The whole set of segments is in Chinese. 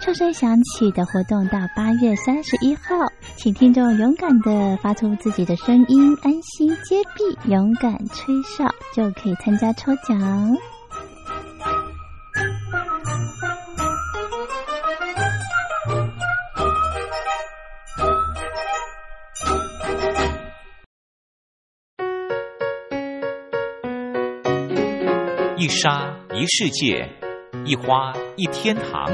哨声响起的活动到8月31号，请听众勇敢地发出自己的声音，安心揭弊，勇敢吹哨，就可以参加抽奖。一沙一世界，一花一天堂。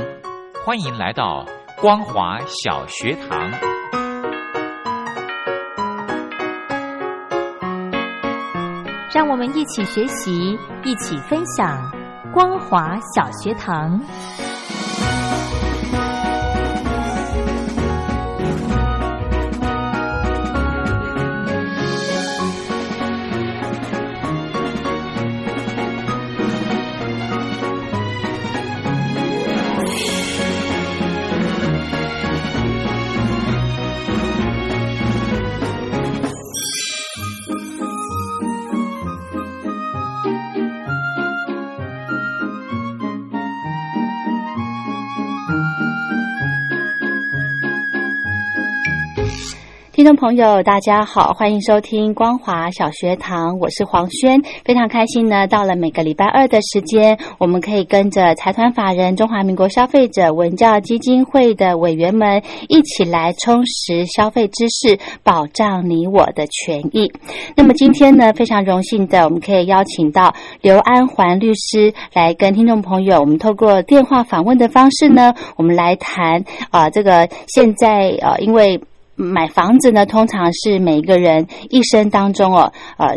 欢迎来到光华小学堂。让我们一起学习，一起分享。光华小学堂。听众朋友大家好，欢迎收听光华小学堂，我是黄轩，非常开心呢，到了每个礼拜二的时间，我们可以跟着财团法人中华民国消费者文教基金会的委员们一起来充实消费知识，保障你我的权益。那么今天呢，非常荣幸的我们可以邀请到刘安环律师来跟听众朋友，我们透过电话访问的方式呢，我们来谈这个现在因为买房子呢，通常是每一个人一生当中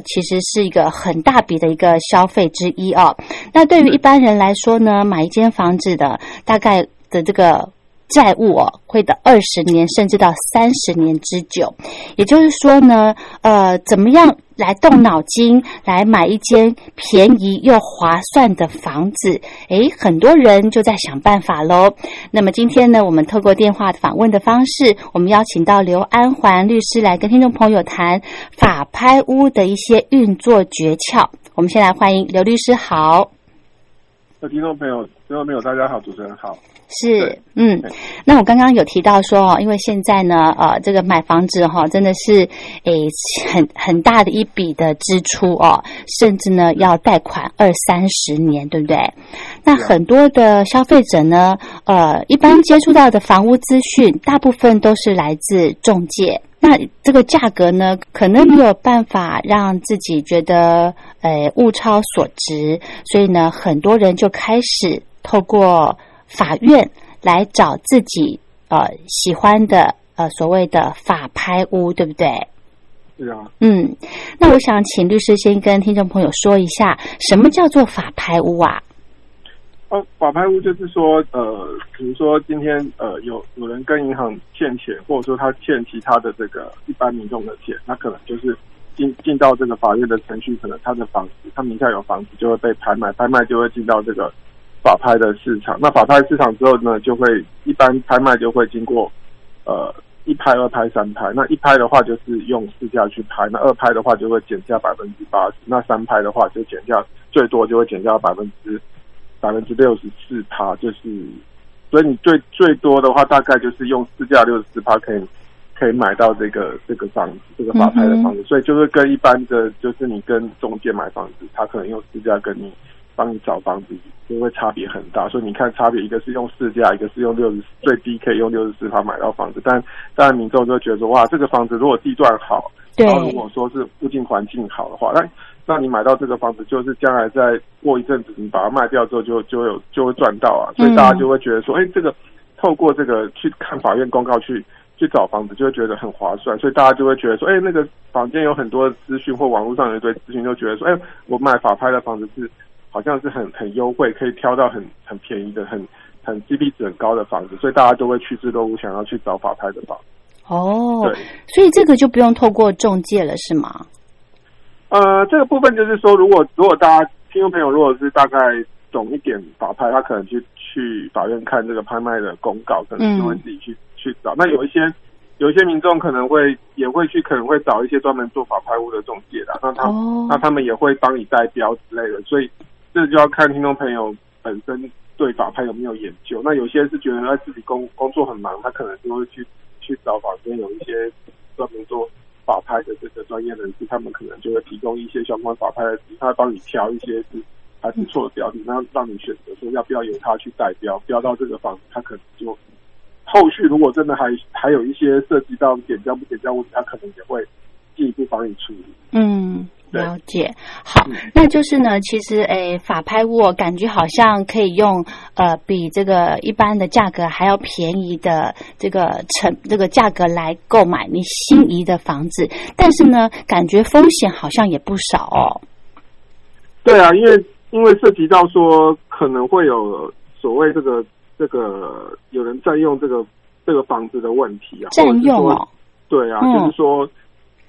其实是一个很大笔的一个消费之一哦。那对于一般人来说呢，买一间房子的大概的这个债务会到20年甚至到30年之久。也就是说呢，怎么样来动脑筋来买一间便宜又划算的房子，很多人就在想办法咯。那么今天呢，我们透过电话访问的方式，我们邀请到刘安环律师来跟听众朋友谈法拍屋的一些运作诀窍。我们先来欢迎刘律师。好，听众朋友大家好，主持人好。是，那我刚刚有提到说，因为现在呢，这个买房子真的是很大的一笔的支出甚至呢要贷款20-30年，对不对？那很多的消费者呢，一般接触到的房屋资讯，大部分都是来自仲介。那这个价格呢，可能没有办法让自己觉得物超所值，所以呢，很多人就开始透过法院来找自己喜欢的所谓的法拍屋，对不对？对啊。那我想请律师先跟听众朋友说一下，什么叫做法拍屋啊？法拍屋就是说，比如说今天有人跟银行欠钱，或者说他欠其他的这个一般民众的钱，那可能就是进到这个法院的程序，可能他的房子，他名下有房子就会被拍卖，拍卖就会进到这个法拍的市场。那法拍市场之后呢，就会一般拍卖就会经过一拍、二拍、三拍。那一拍的话就是用市价去拍，那二拍的话就会减价80%，那三拍的话就减价最多就会减价64%，就是所以你最多的话大概就是用市价64%可以买到这个房子，这个法拍的房子。所以就是跟一般的就是你跟中介买房子，他可能用市价跟你帮你找房子就会差别很大，所以你看差别，一个是用市价，一个是用最低可以用64%买到房子，但当然民众就会觉得说，哇，这个房子如果地段好，然后如果说是附近环境好的话，那那你买到这个房子，就是将来再过一阵子，你把它卖掉之后就会赚到啊。所以大家就会觉得说，这个透过这个去看法院公告去找房子，就会觉得很划算。所以大家就会觉得说，那个房间有很多资讯，或网络上有一堆资讯，就觉得说，我买法拍的房子是好像是很优惠，可以挑到很便宜的、很 CP 值很高的房子，所以大家都会趋之若鹜，想要去找法拍的房子。哦，所以这个就不用透过中介了，是吗？这个部分就是说，如果大家听众朋友如果是大概懂一点法拍，他可能去法院看这个拍卖的公告，可能就会自己去找。那有一些民众可能会也会去，可能会找一些专门做法拍屋的中介啦。那他们也会帮你代标之类的，所以这就要看听众朋友本身对法拍有没有研究。那有些是觉得他自己工作很忙，他可能就会去找法院，有一些专门做法拍的这个专业人士，他们可能就会提供一些相关法拍的资讯，他会帮你挑一些是还不错的标的，那让你选择说要不要由他去代标，标到这个房子，他可能就后续如果真的还有一些涉及到点交不点交问题，他可能也会进一步帮你处理。了解。好，那就是呢，其实法拍屋感觉好像可以用比这个一般的价格还要便宜的这个价格来购买你心仪的房子，但是呢，感觉风险好像也不少哦。对啊，因为涉及到说可能会有所谓这个有人占用这个房子的问题啊，占用哦，对啊，就是说。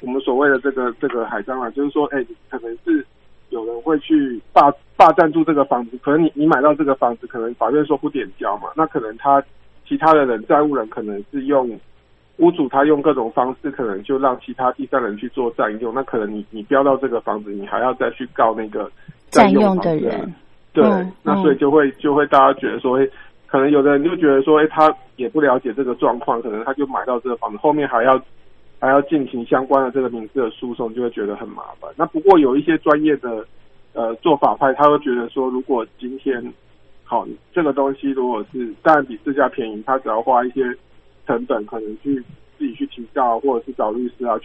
我们所谓的这个海蟑螂，就是说，可能是有人会去霸占住这个房子，可能你买到这个房子，可能法院说不点交嘛，那可能他其他的人债务人可能是用屋主他用各种方式，可能就让其他第三人去做占用，那可能你标到这个房子，你还要再去告那个占用的人，对，那所以就会大家觉得说，可能有的人就觉得说，他也不了解这个状况，可能他就买到这个房子，后面还要进行相关的这个民事的诉讼，就会觉得很麻烦。那不过有一些专业的做法拍，他会觉得说，如果今天好这个东西如果是当然比市价便宜，他只要花一些成本，可能去自己去提告，或者是找律师啊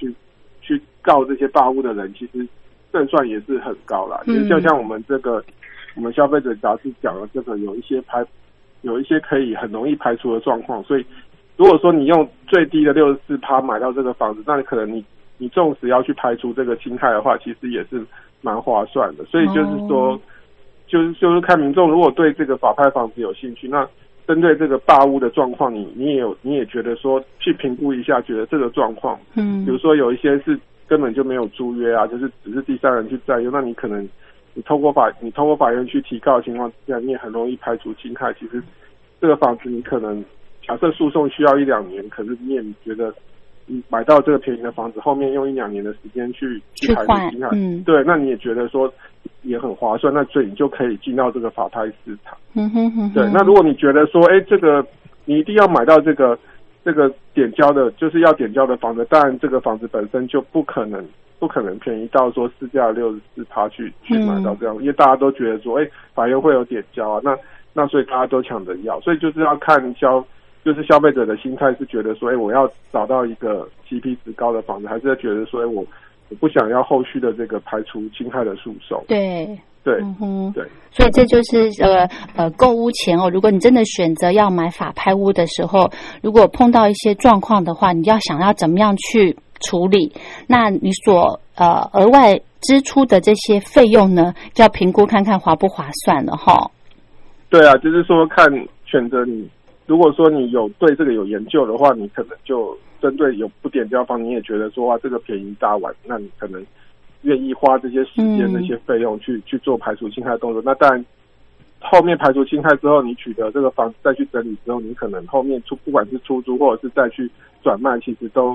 去告这些霸屋的人，其实胜算也是很高啦。其实就像我们这个我们消费者杂志讲的这个，有一些可以很容易排除的状况，所以。如果说你用最低的 64% 买到这个房子，那可能你纵使要去排除这个侵害的话，其实也是蛮划算的。所以就是说，就是看民众如果对这个法拍房子有兴趣，那针对这个霸屋的状况，你也觉得说去评估一下，觉得这个状况，比如说有一些是根本就没有租约啊，就是只是第三人去占用，那你可能你透过法院去提告的情况之下，你也很容易排除侵害。其实这个房子你可能。假设诉讼需要一两年，可是你也觉得你买到这个便宜的房子，后面用一两年的时间去排除侵害，对，那你也觉得说也很划算，那所以你就可以进到这个法拍市场。对，那如果你觉得说，这个你一定要买到这个点交的，就是要点交的房子，当然这个房子本身就不可能便宜到说市价 64% 去买到这样，因为大家都觉得说，法院会有点交啊，那所以大家都抢着要，所以就是要看就是消费者的心态是觉得说，我要找到一个 CP 值高的房子，还是觉得说，我不想要后续的这个排除侵害的诉讼。对，所以这就是购屋前如果你真的选择要买法拍屋的时候，如果碰到一些状况的话，你要想要怎么样去处理，那你所额外支出的这些费用呢，要评估看看划不划算了哈。对啊，就是说看选择你。如果说你有对这个有研究的话，你可能就针对有不点交房，你也觉得说这个便宜大碗，那你可能愿意花这些时间、这些费用去做排除侵害的动作。那当然，后面排除侵害之后，你取得这个房子再去整理之后，你可能后面不管是出租或者是再去转卖，其实都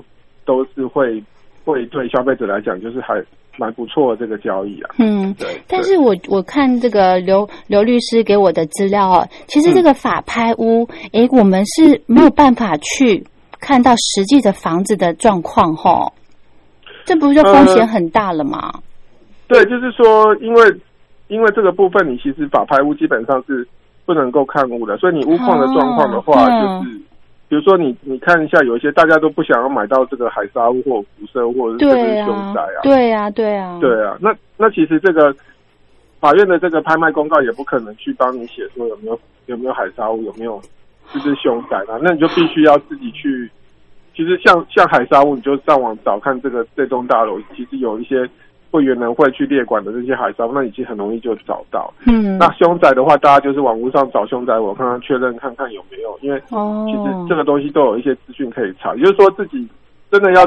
是会对消费者来讲就是还。蛮不错的这个交易啊，对。但是我看这个刘律师给我的资料哦，其实这个法拍屋，我们是没有办法去看到实际的房子的状况吼，这不就风险很大了吗？对，就是说，因为这个部分，你其实法拍屋基本上是不能够看屋的，所以你屋况的状况的话，就是。比如说你看一下，有一些大家都不想要买到这个海砂屋或辐射或者是凶宅啊，对啊，对啊，对啊。那其实这个法院的这个拍卖公告也不可能去帮你写说有没有海砂屋，有没有就是凶宅啊，那你就必须要自己去。其实像海砂屋，你就上网找看这栋大楼，其实有一些会员人会去列管的这些海砂屋，那已经很容易就找到。嗯，那凶宅的话，大家就是网络上找凶宅，我看看确认看看有没有，因为其实这个东西都有一些资讯可以查。也就是说，自己真的要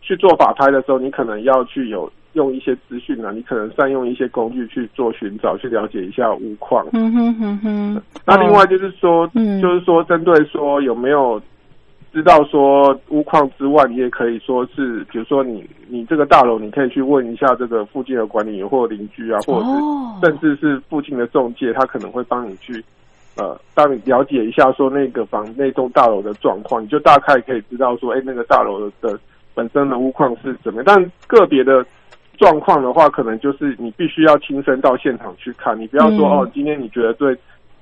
去做法拍的时候，你可能要去用一些资讯啊，你可能善用一些工具去做寻找，去了解一下屋况。嗯哼哼哼。那另外就是说，针对说有没有知道说屋况之外，你也可以说是，比如说你这个大楼，你可以去问一下这个附近的管理员或邻居啊，或者是甚至是附近的中介，他可能会帮你去帮你了解一下说那栋大楼的状况，你就大概可以知道说，那个大楼的本身的屋况是怎么样。但个别的状况的话，可能就是你必须要亲身到现场去看，你不要说今天你觉得对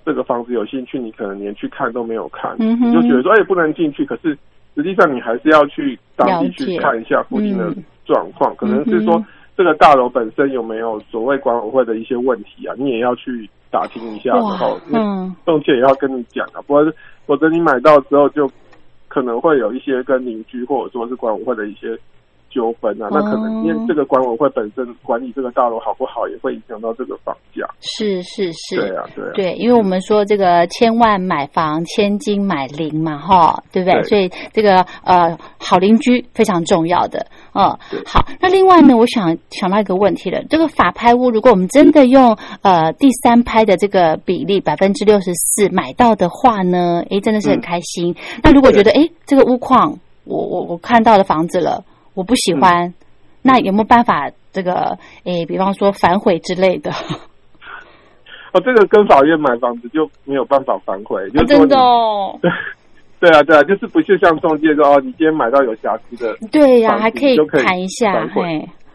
这个房子有兴趣，你可能连去看都没有看，你就觉得说不能进去，可是实际上你还是要去当地去看一下附近的状况，可能是说这个大楼本身有没有所谓管委会的一些问题啊，你也要去打听一下，然后中介也要跟你讲啊，不然否则你买到之后就可能会有一些跟邻居或者说是管委会的一些纠纷啊，那可能因为这个管委会本身管理这个大楼好不好，也会影响到这个房价。是是是，对啊对啊，对，因为我们说这个千万买房，千金买邻嘛，哈，对不对？对，所以这个好邻居非常重要的。好，那另外呢，我想到一个问题了，这个法拍屋，如果我们真的用第三拍的这个比例64%买到的话呢，真的是很开心。那如果觉得这个屋况，我看到的房子了，我不喜欢，那有没有办法这个比方说反悔之类的？这个跟法院买房子就没有办法反悔，就是真的对啊对啊，就是不是像中介说你今天买到有瑕疵的，对啊，还可以谈一下，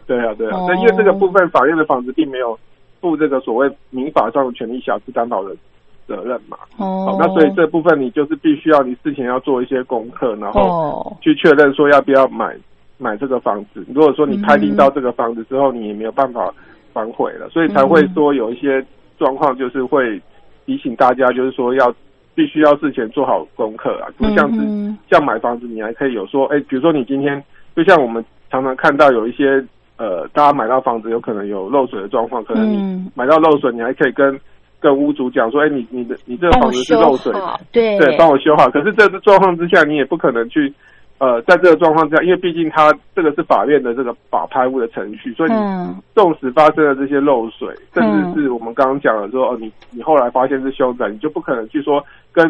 对啊对啊，因为这个部分法院的房子并没有负这个所谓民法上的权利瑕疵担保的责任嘛，那所以这部分你就是必须要你事前要做一些功课，然后去确认说要不要买这个房子。如果说你拍定到这个房子之后，你也没有办法反悔了，所以才会说有一些状况就是会提醒大家，就是说必须要事前做好功课啊，不像是像买房子，你还可以有说，比如说你今天就像我们常常看到有一些大家买到房子有可能有漏水的状况，可能你买到漏水，你还可以跟屋主讲说，你这个房子是漏水，对，帮我修好。可是这个状况之下，你也不可能去。在这个状况之下，因为毕竟它这个是法院的这个法拍屋的程序，所以你纵使发生了这些漏水，甚至是我们刚刚讲的说，你后来发现是凶宅，你就不可能去说跟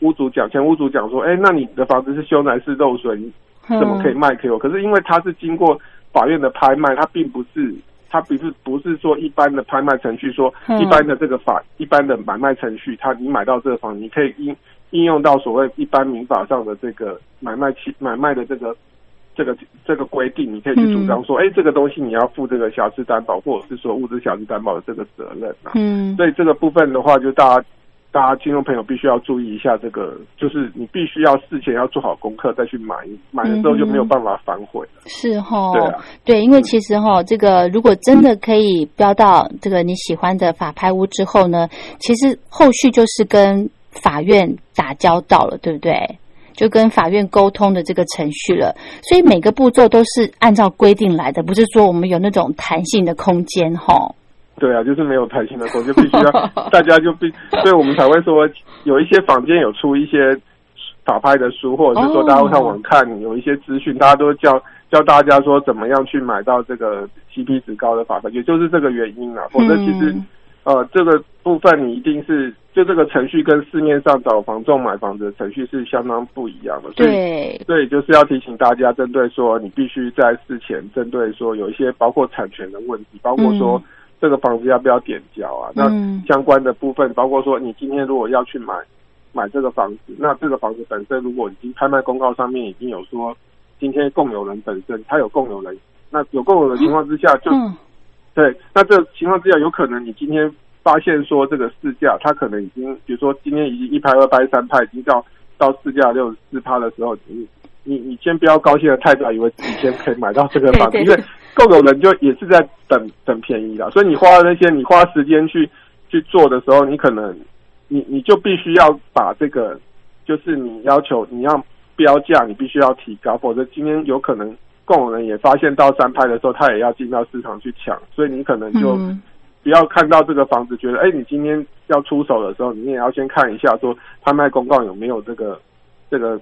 屋主讲，前屋主讲说，那你的房子是凶宅是漏水，你怎么可以卖给我？可是因为它是经过法院的拍卖，它并不是。它不是说一般的拍卖程序，说一般的这个一般的买卖程序，你买到这个房，你可以应用到所谓一般民法上的这个买卖的这个规定，你可以去主张说，这个东西你要负这个瑕疵担保，或者是说物质瑕疵担保的这个责任啊。所以这个部分的话，就大家听众朋友必须要注意一下，这个就是你必须要事前要做好功课再去买的时候就没有办法反悔了。是对啊，对，因为其实这个如果真的可以标到这个你喜欢的法拍屋之后呢，其实后续就是跟法院打交道了，对不对？就跟法院沟通的这个程序了，所以每个步骤都是按照规定来的，不是说我们有那种弹性的空间对啊，就是没有弹性的空间，必须要大家所以我们才会说有一些坊间有出一些法拍的书，或者是说大家上网看有一些资讯，大家都教大家说怎么样去买到这个 CP 值高的法拍，也就是这个原因啊。否则其实这个部分你一定是就这个程序跟市面上找房仲买房子的程序是相当不一样的，所以就是要提醒大家，针对说你必须在事前针对说有一些包括产权的问题，包括说这个房子要不要点交啊？那相关的部分，包括说你今天如果要去买这个房子，那这个房子本身如果已经拍卖公告上面已经有说，今天共有人本身他有共有人，那有共有的情况之下对，那这情况之下有可能你今天发现说这个市价，他可能已经比如说今天已经1拍、2拍、3拍已经到到市价64%的时候，你先不要高兴的太早，以为自己先可以买到这个房子，因为购楼人就也是在等便宜的，所以你花时间去做的时候，你可能你就必须要把这个，就是你要求你要标价，你必须要提高，否则今天有可能购楼人也发现到三拍的时候，他也要进到市场去抢，所以你可能就不要看到这个房子觉得，你今天要出手的时候，你也要先看一下说他卖公告有没有这个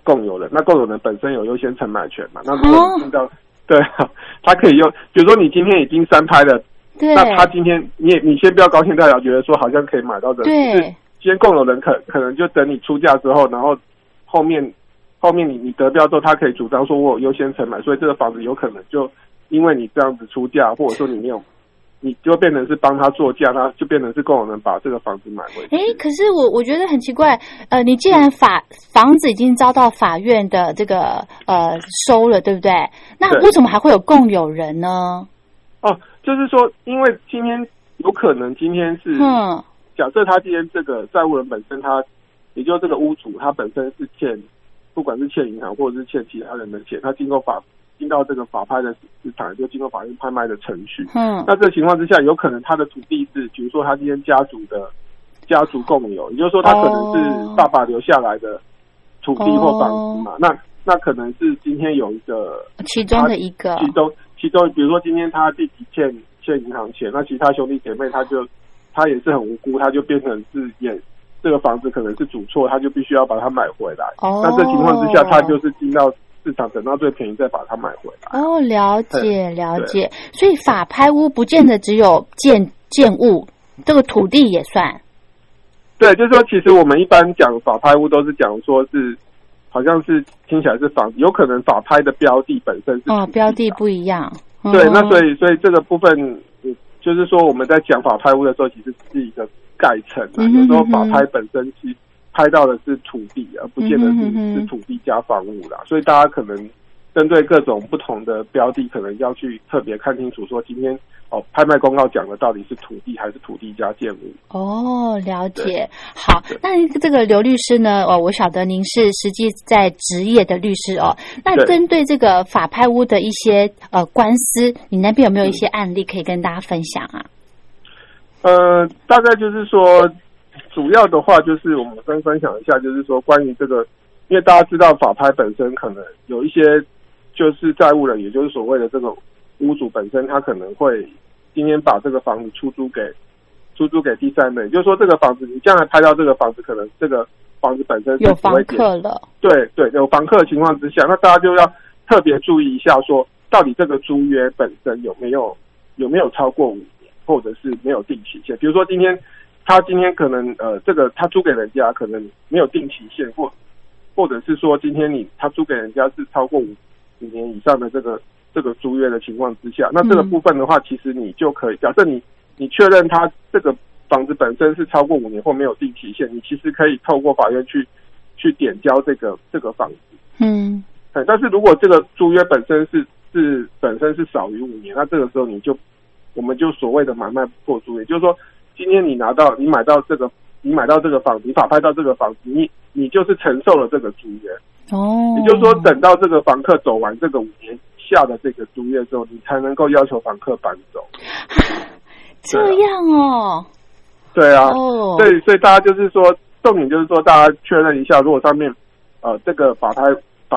共有人，那共有人本身有优先承买权嘛？那如果你进到对，他可以用，比如说你今天已经三拍了，那他今天你先不要高兴代表觉得说好像可以买到的，就是今天共有人可能就等你出价之后，然后后面你得标之后，他可以主张说我有优先承买，所以这个房子有可能就因为你这样子出价，或者说你没有。你就变成是帮他做价，他就变成是共有人把这个房子买回去。可是我觉得很奇怪，你既然房子已经遭到法院的这个收了，对不对？那为什么还会有共有人呢？哦，就是说，因为今天有可能今天是，假设他今天这个债务人本身他，也就这个屋主他本身是欠，不管是欠银行或者是欠其他人的钱，他经到这个法拍的市场，就经过法院拍卖的程序。那这个情况之下，有可能他的土地是，比如说他今天家族共有，也就是说他可能是爸爸留下来的土地或房子嘛。那可能是今天有一个其中的一个，其中比如说今天他弟弟欠银行钱，那其他兄弟姐妹他也是很无辜，他就变成是这个房子可能是主错，他就必须要把它买回来。那这情况之下，他就是进到市场等到最便宜再把它买回来。了解。所以法拍屋不见得只有建物，这个土地也算。对，就是说，其实我们一般讲法拍屋都是讲说是，好像是听起来是房子，有可能法拍的标的本身是标的不一样。对，那所以这个部分，就是说我们在讲法拍屋的时候，其实是一个概称啊。有时候法拍本身是。拍到的是土地，而不见得是土地加房屋啦。所以大家可能针对各种不同的标的，可能要去特别看清楚，说今天拍卖公告讲的到底是土地还是土地加建物。了解。好，那这个刘律师呢？我晓得您是实际在职业的律师哦。那针对这个法拍屋的一些官司，你那边有没有一些案例可以跟大家分享啊？大概就是说。主要的话就是我们先分享一下，就是说关于这个，因为大家知道法拍本身可能有一些就是债务人，也就是所谓的这个屋主本身，他可能会今天把这个房子出租给第三人，也就是说这个房子你将来拍到这个房子，可能这个房子本身有房客了，对，有房客的情况之下，那大家就要特别注意一下，说到底这个租约本身有没有超过5年，或者是没有定期限，比如说今天。他今天可能这个他租给人家可能没有定期限，或者是说今天他租给人家是超过5年以上的这个租约的情况之下，那这个部分的话，其实你就可以假设你确认他这个房子本身是超过5年或没有定期限，你其实可以透过法院去点交这个房子。但是如果这个租约本身是少于5年，那这个时候我们就所谓的买卖破租约，也就是说。今天你买到这个房子，你法拍到这个房子，你就是承受了这个租约。也就是说，等到这个房客走完这个5年下的这个租约之后，你才能够要求房客搬走。这样哦。对啊。所以大家就是说，重点就是说，大家确认一下，如果上面这个法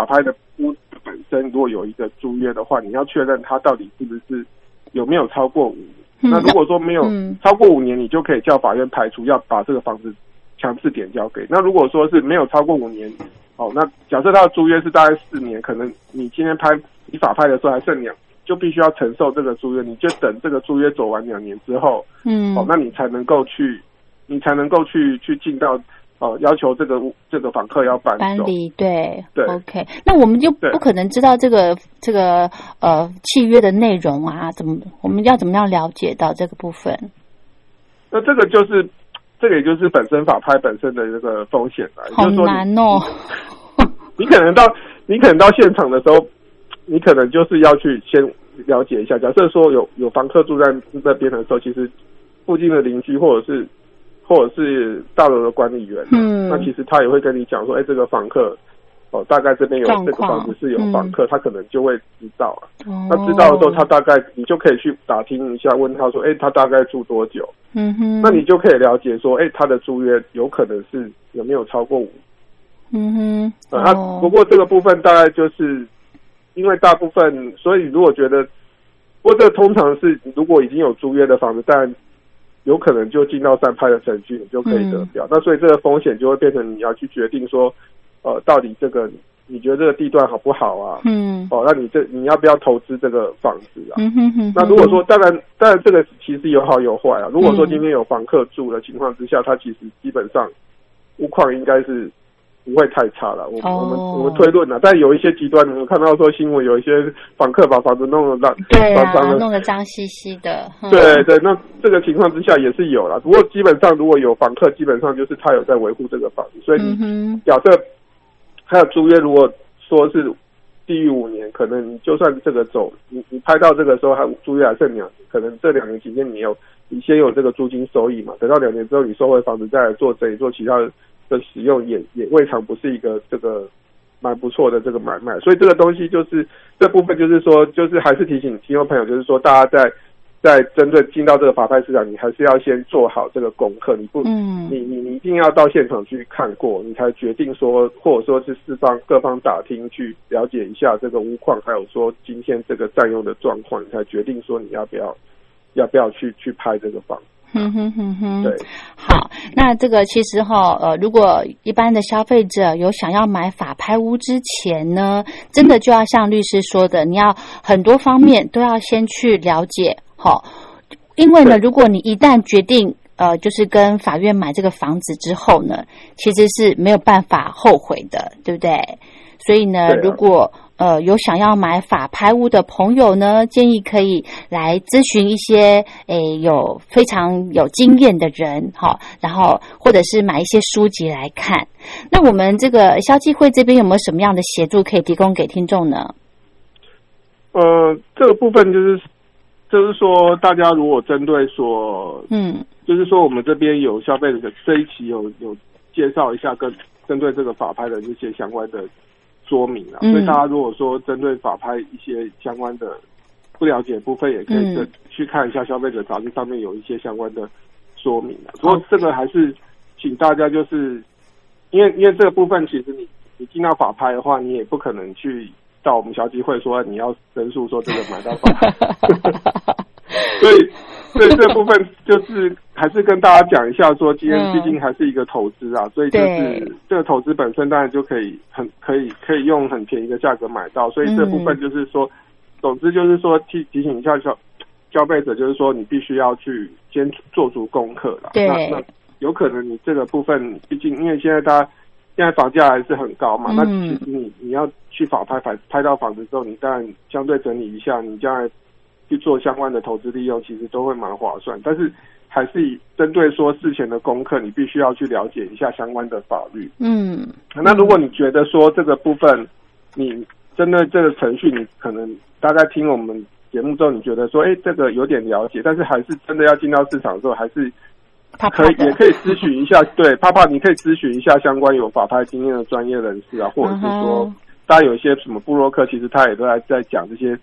拍的屋本身，如果有一个租约的话，你要确认它到底是不是有没有超过5年。那如果说没有超过5年，你就可以叫法院排除，要把这个房子强制点交给。那如果说是没有超过5年，那假设他的租约是大概4年，可能你今天你法拍的时候还剩2，就必须要承受这个租约，你就等这个租约走完2年之后，那你才能够去进到要求这个房客要搬离。对 ，OK。那我们就不可能知道这个契约的内容啊，我们要怎么样了解到这个部分？那这个也就是本身法拍本身的这个风险了。好难哦！你可能到现场的时候，你可能就是要去先了解一下。假设说有房客住在那边的时候，其实附近的邻居或者是。或者是大楼的管理员，那其实他也会跟你讲说，这个房客哦，大概这边有这个房子是有房客，他可能就会知道那知道的时候，他大概你就可以去打听一下，问他说，他大概住多久？那你就可以了解说，他的租约有可能是有没有超过5？不过这个部分大概就是因为大部分，所以如果觉得，不过这个通常是如果已经有租约的房子，但有可能就进到三拍的程序，你就可以得标。那所以这个风险就会变成你要去决定说。到底这个你觉得这个地段好不好啊？那你要不要投资这个房子啊？那如果说当然这个其实有好有坏啊。如果说今天有房客住的情况之下，它其实基本上屋况应该是不会太差了。我们推论啊，但有一些极端，我看到说新闻有一些房客把房子弄得弄得脏兮兮的。对，那这个情况之下也是有啦。不过基本上如果有房客，基本上就是他有在维护这个房子，所以你假设。还有租约，如果说是低于5年，可能你就算这个走，你拍到这个时候还租约还剩2年，可能这2年期间你先有这个租金收益嘛，等到2年之后你收回房子再来做整做其他的使用，也未尝不是一个这个蛮不错的这个买卖。所以这个东西就是这部分，就是说，就是还是提醒听众朋友，就是说大家在针对进到这个法拍市场，你还是要先做好这个功课，你一定要到现场去看过，你才决定说，或者说是四方各方打听去了解一下这个屋况，还有说今天这个占用的状况，你才决定说你要不要去拍这个房。对，好，那这个其实如果一般的消费者有想要买法拍屋之前呢，真的就要像律师说的，你要很多方面都要先去了解，好，因为呢，如果你一旦决定就是跟法院买这个房子之后呢，其实是没有办法后悔的，对不对？所以呢，如果有想要买法拍屋的朋友呢，建议可以来咨询一些有非常有经验的人，好，然后或者是买一些书籍来看。那我们这个消基会这边有没有什么样的协助可以提供给听众呢？这个部分就是说，大家如果针对说，就是说我们这边有消费者这一期有介绍一下跟针对这个法拍的这些相关的说明啊，所以大家如果说针对法拍一些相关的不了解的部分，也可以去看一下消费者杂志上面有一些相关的说明啊。不过这个还是请大家就是，因为这个部分其实你进到法拍的话，你也不可能去到我们消基会说你要申诉说这个买到法拍，所以这部分就是还是跟大家讲一下说，今天毕竟还是一个投资啊，所以就是这个投资本身当然就可以用很便宜的价格买到，所以这部分就是说，总之就是说提醒一下消费者，就是说你必须要去先做足功课啦。那有可能你这个部分，毕竟因为现在房价还是很高嘛，那其实你要去法拍拍到房子之后，你当然相对整理一下，你将来去做相关的投资利用，其实都会蛮划算。但是还是针对说事前的功课，你必须要去了解一下相关的法律。那如果你觉得说这个部分，你针对这个程序，你可能大概听我们节目之后，你觉得说，这个有点了解，但是还是真的要进到市场之后，还是也可以咨询一下，对，你可以咨询一下相关有法拍经验的专业人士啊，或者是说，大家有一些什么部落客，其实他也都在讲这些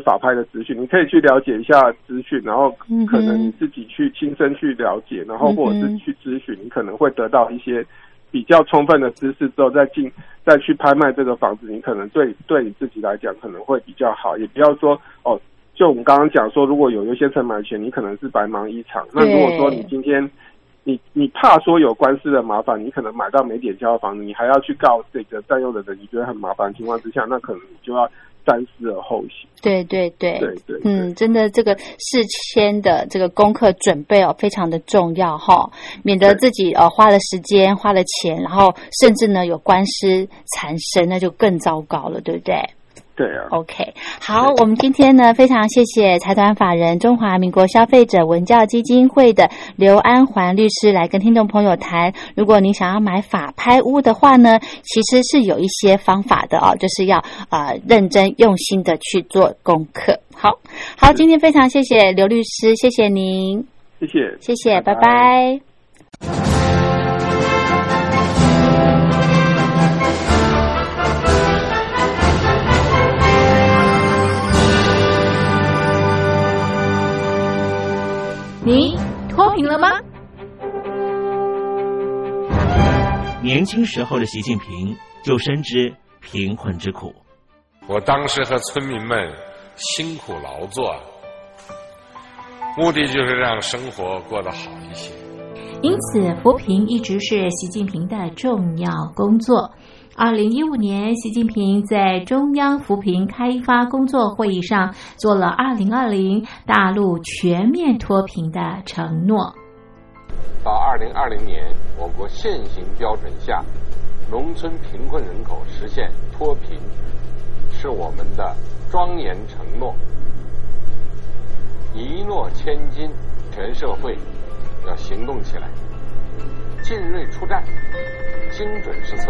法拍的资讯，你可以去了解一下资讯，然后可能你自己去亲身去了解，然后或者是去咨询，你可能会得到一些比较充分的知识之后，再去拍卖这个房子，你可能对你自己来讲可能会比较好，也不要说就我们刚刚讲说，如果有优先承买权，你可能是白忙一场。那如果说你今天你怕说有官司的麻烦，你可能买到没点交的房子，你还要去告这个占用的人，你觉得很麻烦的情况之下，那可能你就要三思而后行。对，真的这个事先的这个功课准备非常的重要免得自己花了时间花了钱，然后甚至呢有官司缠身，那就更糟糕了，对不对？对啊。OK， 好，我们今天呢非常谢谢财团法人中华民国消费者文教基金会的刘安环律师来跟听众朋友谈，如果你想要买法拍屋的话呢，其实是有一些方法的就是要认真用心的去做功课。好，今天非常谢谢刘律师，谢谢您，谢谢，拜拜。您脱贫了吗？年轻时候的习近平就深知贫困之苦。我当时和村民们辛苦劳作，目的就是让生活过得好一些。因此，扶贫一直是习近平的重要工作。2015年，习近平在中央扶贫开发工作会议上做了2020大陆全面脱贫的承诺。到2020年，我国现行标准下，农村贫困人口实现脱贫，是我们的庄严承诺。一诺千金，全社会要行动起来，进锐出战，精准施策。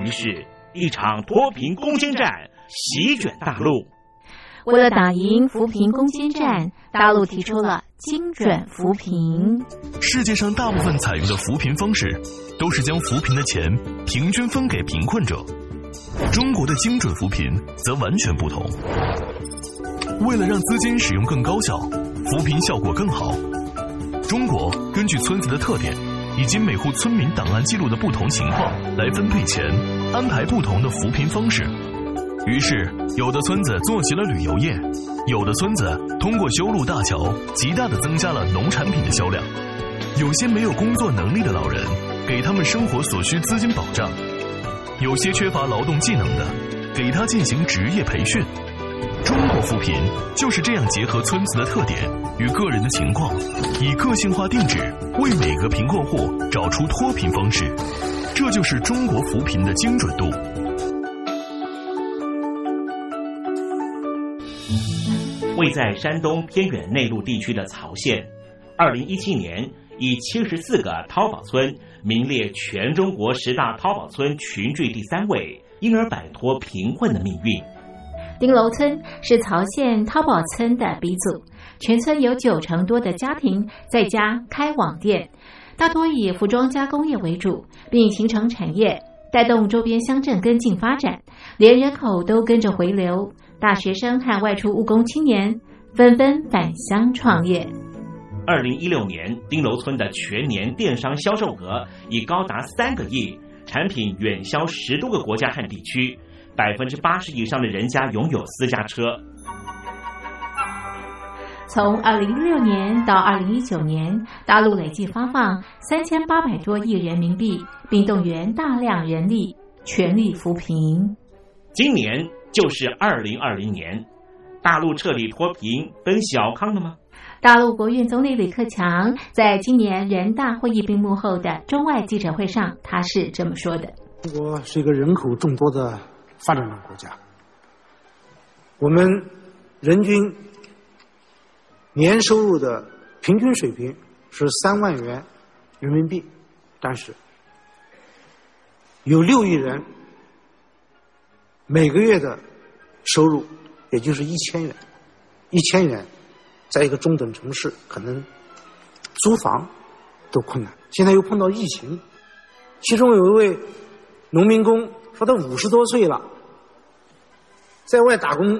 于是，一场脱贫攻坚战席卷大陆。为了打赢扶贫攻坚战，大陆提出了精准扶贫。世界上大部分采用的扶贫方式，都是将扶贫的钱平均分给贫困者。中国的精准扶贫则完全不同。为了让资金使用更高效，扶贫效果更好，中国根据村子的特点以及每户村民档案记录的不同情况来分配钱，安排不同的扶贫方式。于是有的村子做起了旅游业，有的村子通过修路大桥极大地增加了农产品的销量，有些没有工作能力的老人给他们生活所需资金保障，有些缺乏劳动技能的给他进行职业培训。中国扶贫就是这样结合村子的特点与个人的情况，以个性化定制为每个贫困户找出脱贫方式，这就是中国扶贫的精准度。位在山东偏远内陆地区的曹县，2017年以74个淘宝村名列全中国10大淘宝村群聚第3位，因而摆脱贫困的命运。丁楼村是曹县淘宝村的鼻祖，全村有90%多的家庭在家开网店，大多以服装加工业为主，并形成产业，带动周边乡镇跟进发展，连人口都跟着回流，大学生和外出务工青年纷纷返乡创业。2016年，丁楼村的全年电商销售额已高达3个亿，产品远销10多个国家和地区，80%以上的人家拥有私家车。从2016年到2019年，大陆累计发放3800多亿人民币，并动员大量人力，全力扶贫。今年就是2020年，大陆彻底脱贫奔小康了吗？大陆国务院总理李克强在今年人大会议闭幕后的中外记者会上，他是这么说的：中国是一个人口众多的发展中国家，我们人均年收入的平均水平是3万元人民币，但是有6亿人每个月的收入也就是1000元，1000元在一个中等城市可能租房都困难。现在又碰到疫情，其中有一位农民工说他50多岁了，在外打工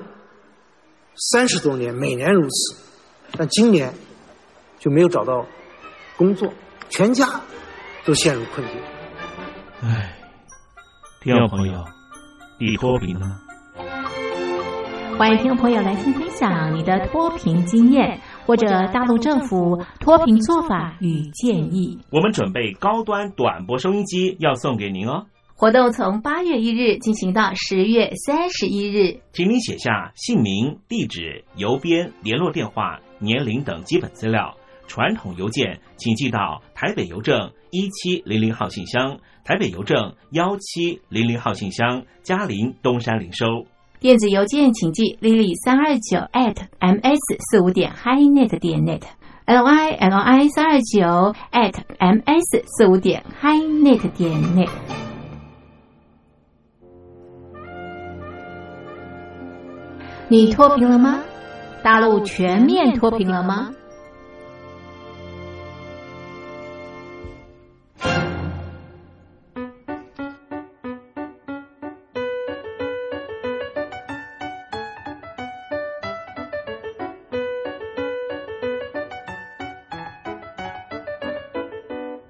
30多年，每年如此，但今年就没有找到工作，全家都陷入困境。唉，听众朋友，你脱贫了吗？欢迎听众朋友来信分享你的脱贫经验，或者大陆政府脱贫做法与建议。我们准备高端短波收音机要送给您哦。活动从8月1日进行到10月31日，请您写下姓名、地址、邮编、联络电话、年龄等基本资料。传统邮件请寄到台北邮政1700号信箱，台北邮政1700号信箱，嘉陵东山零收。电子邮件请寄 lily329@ms45.hinet.net lily329@ms45.hinet.net。你脱贫了吗？大陆全面脱贫了吗？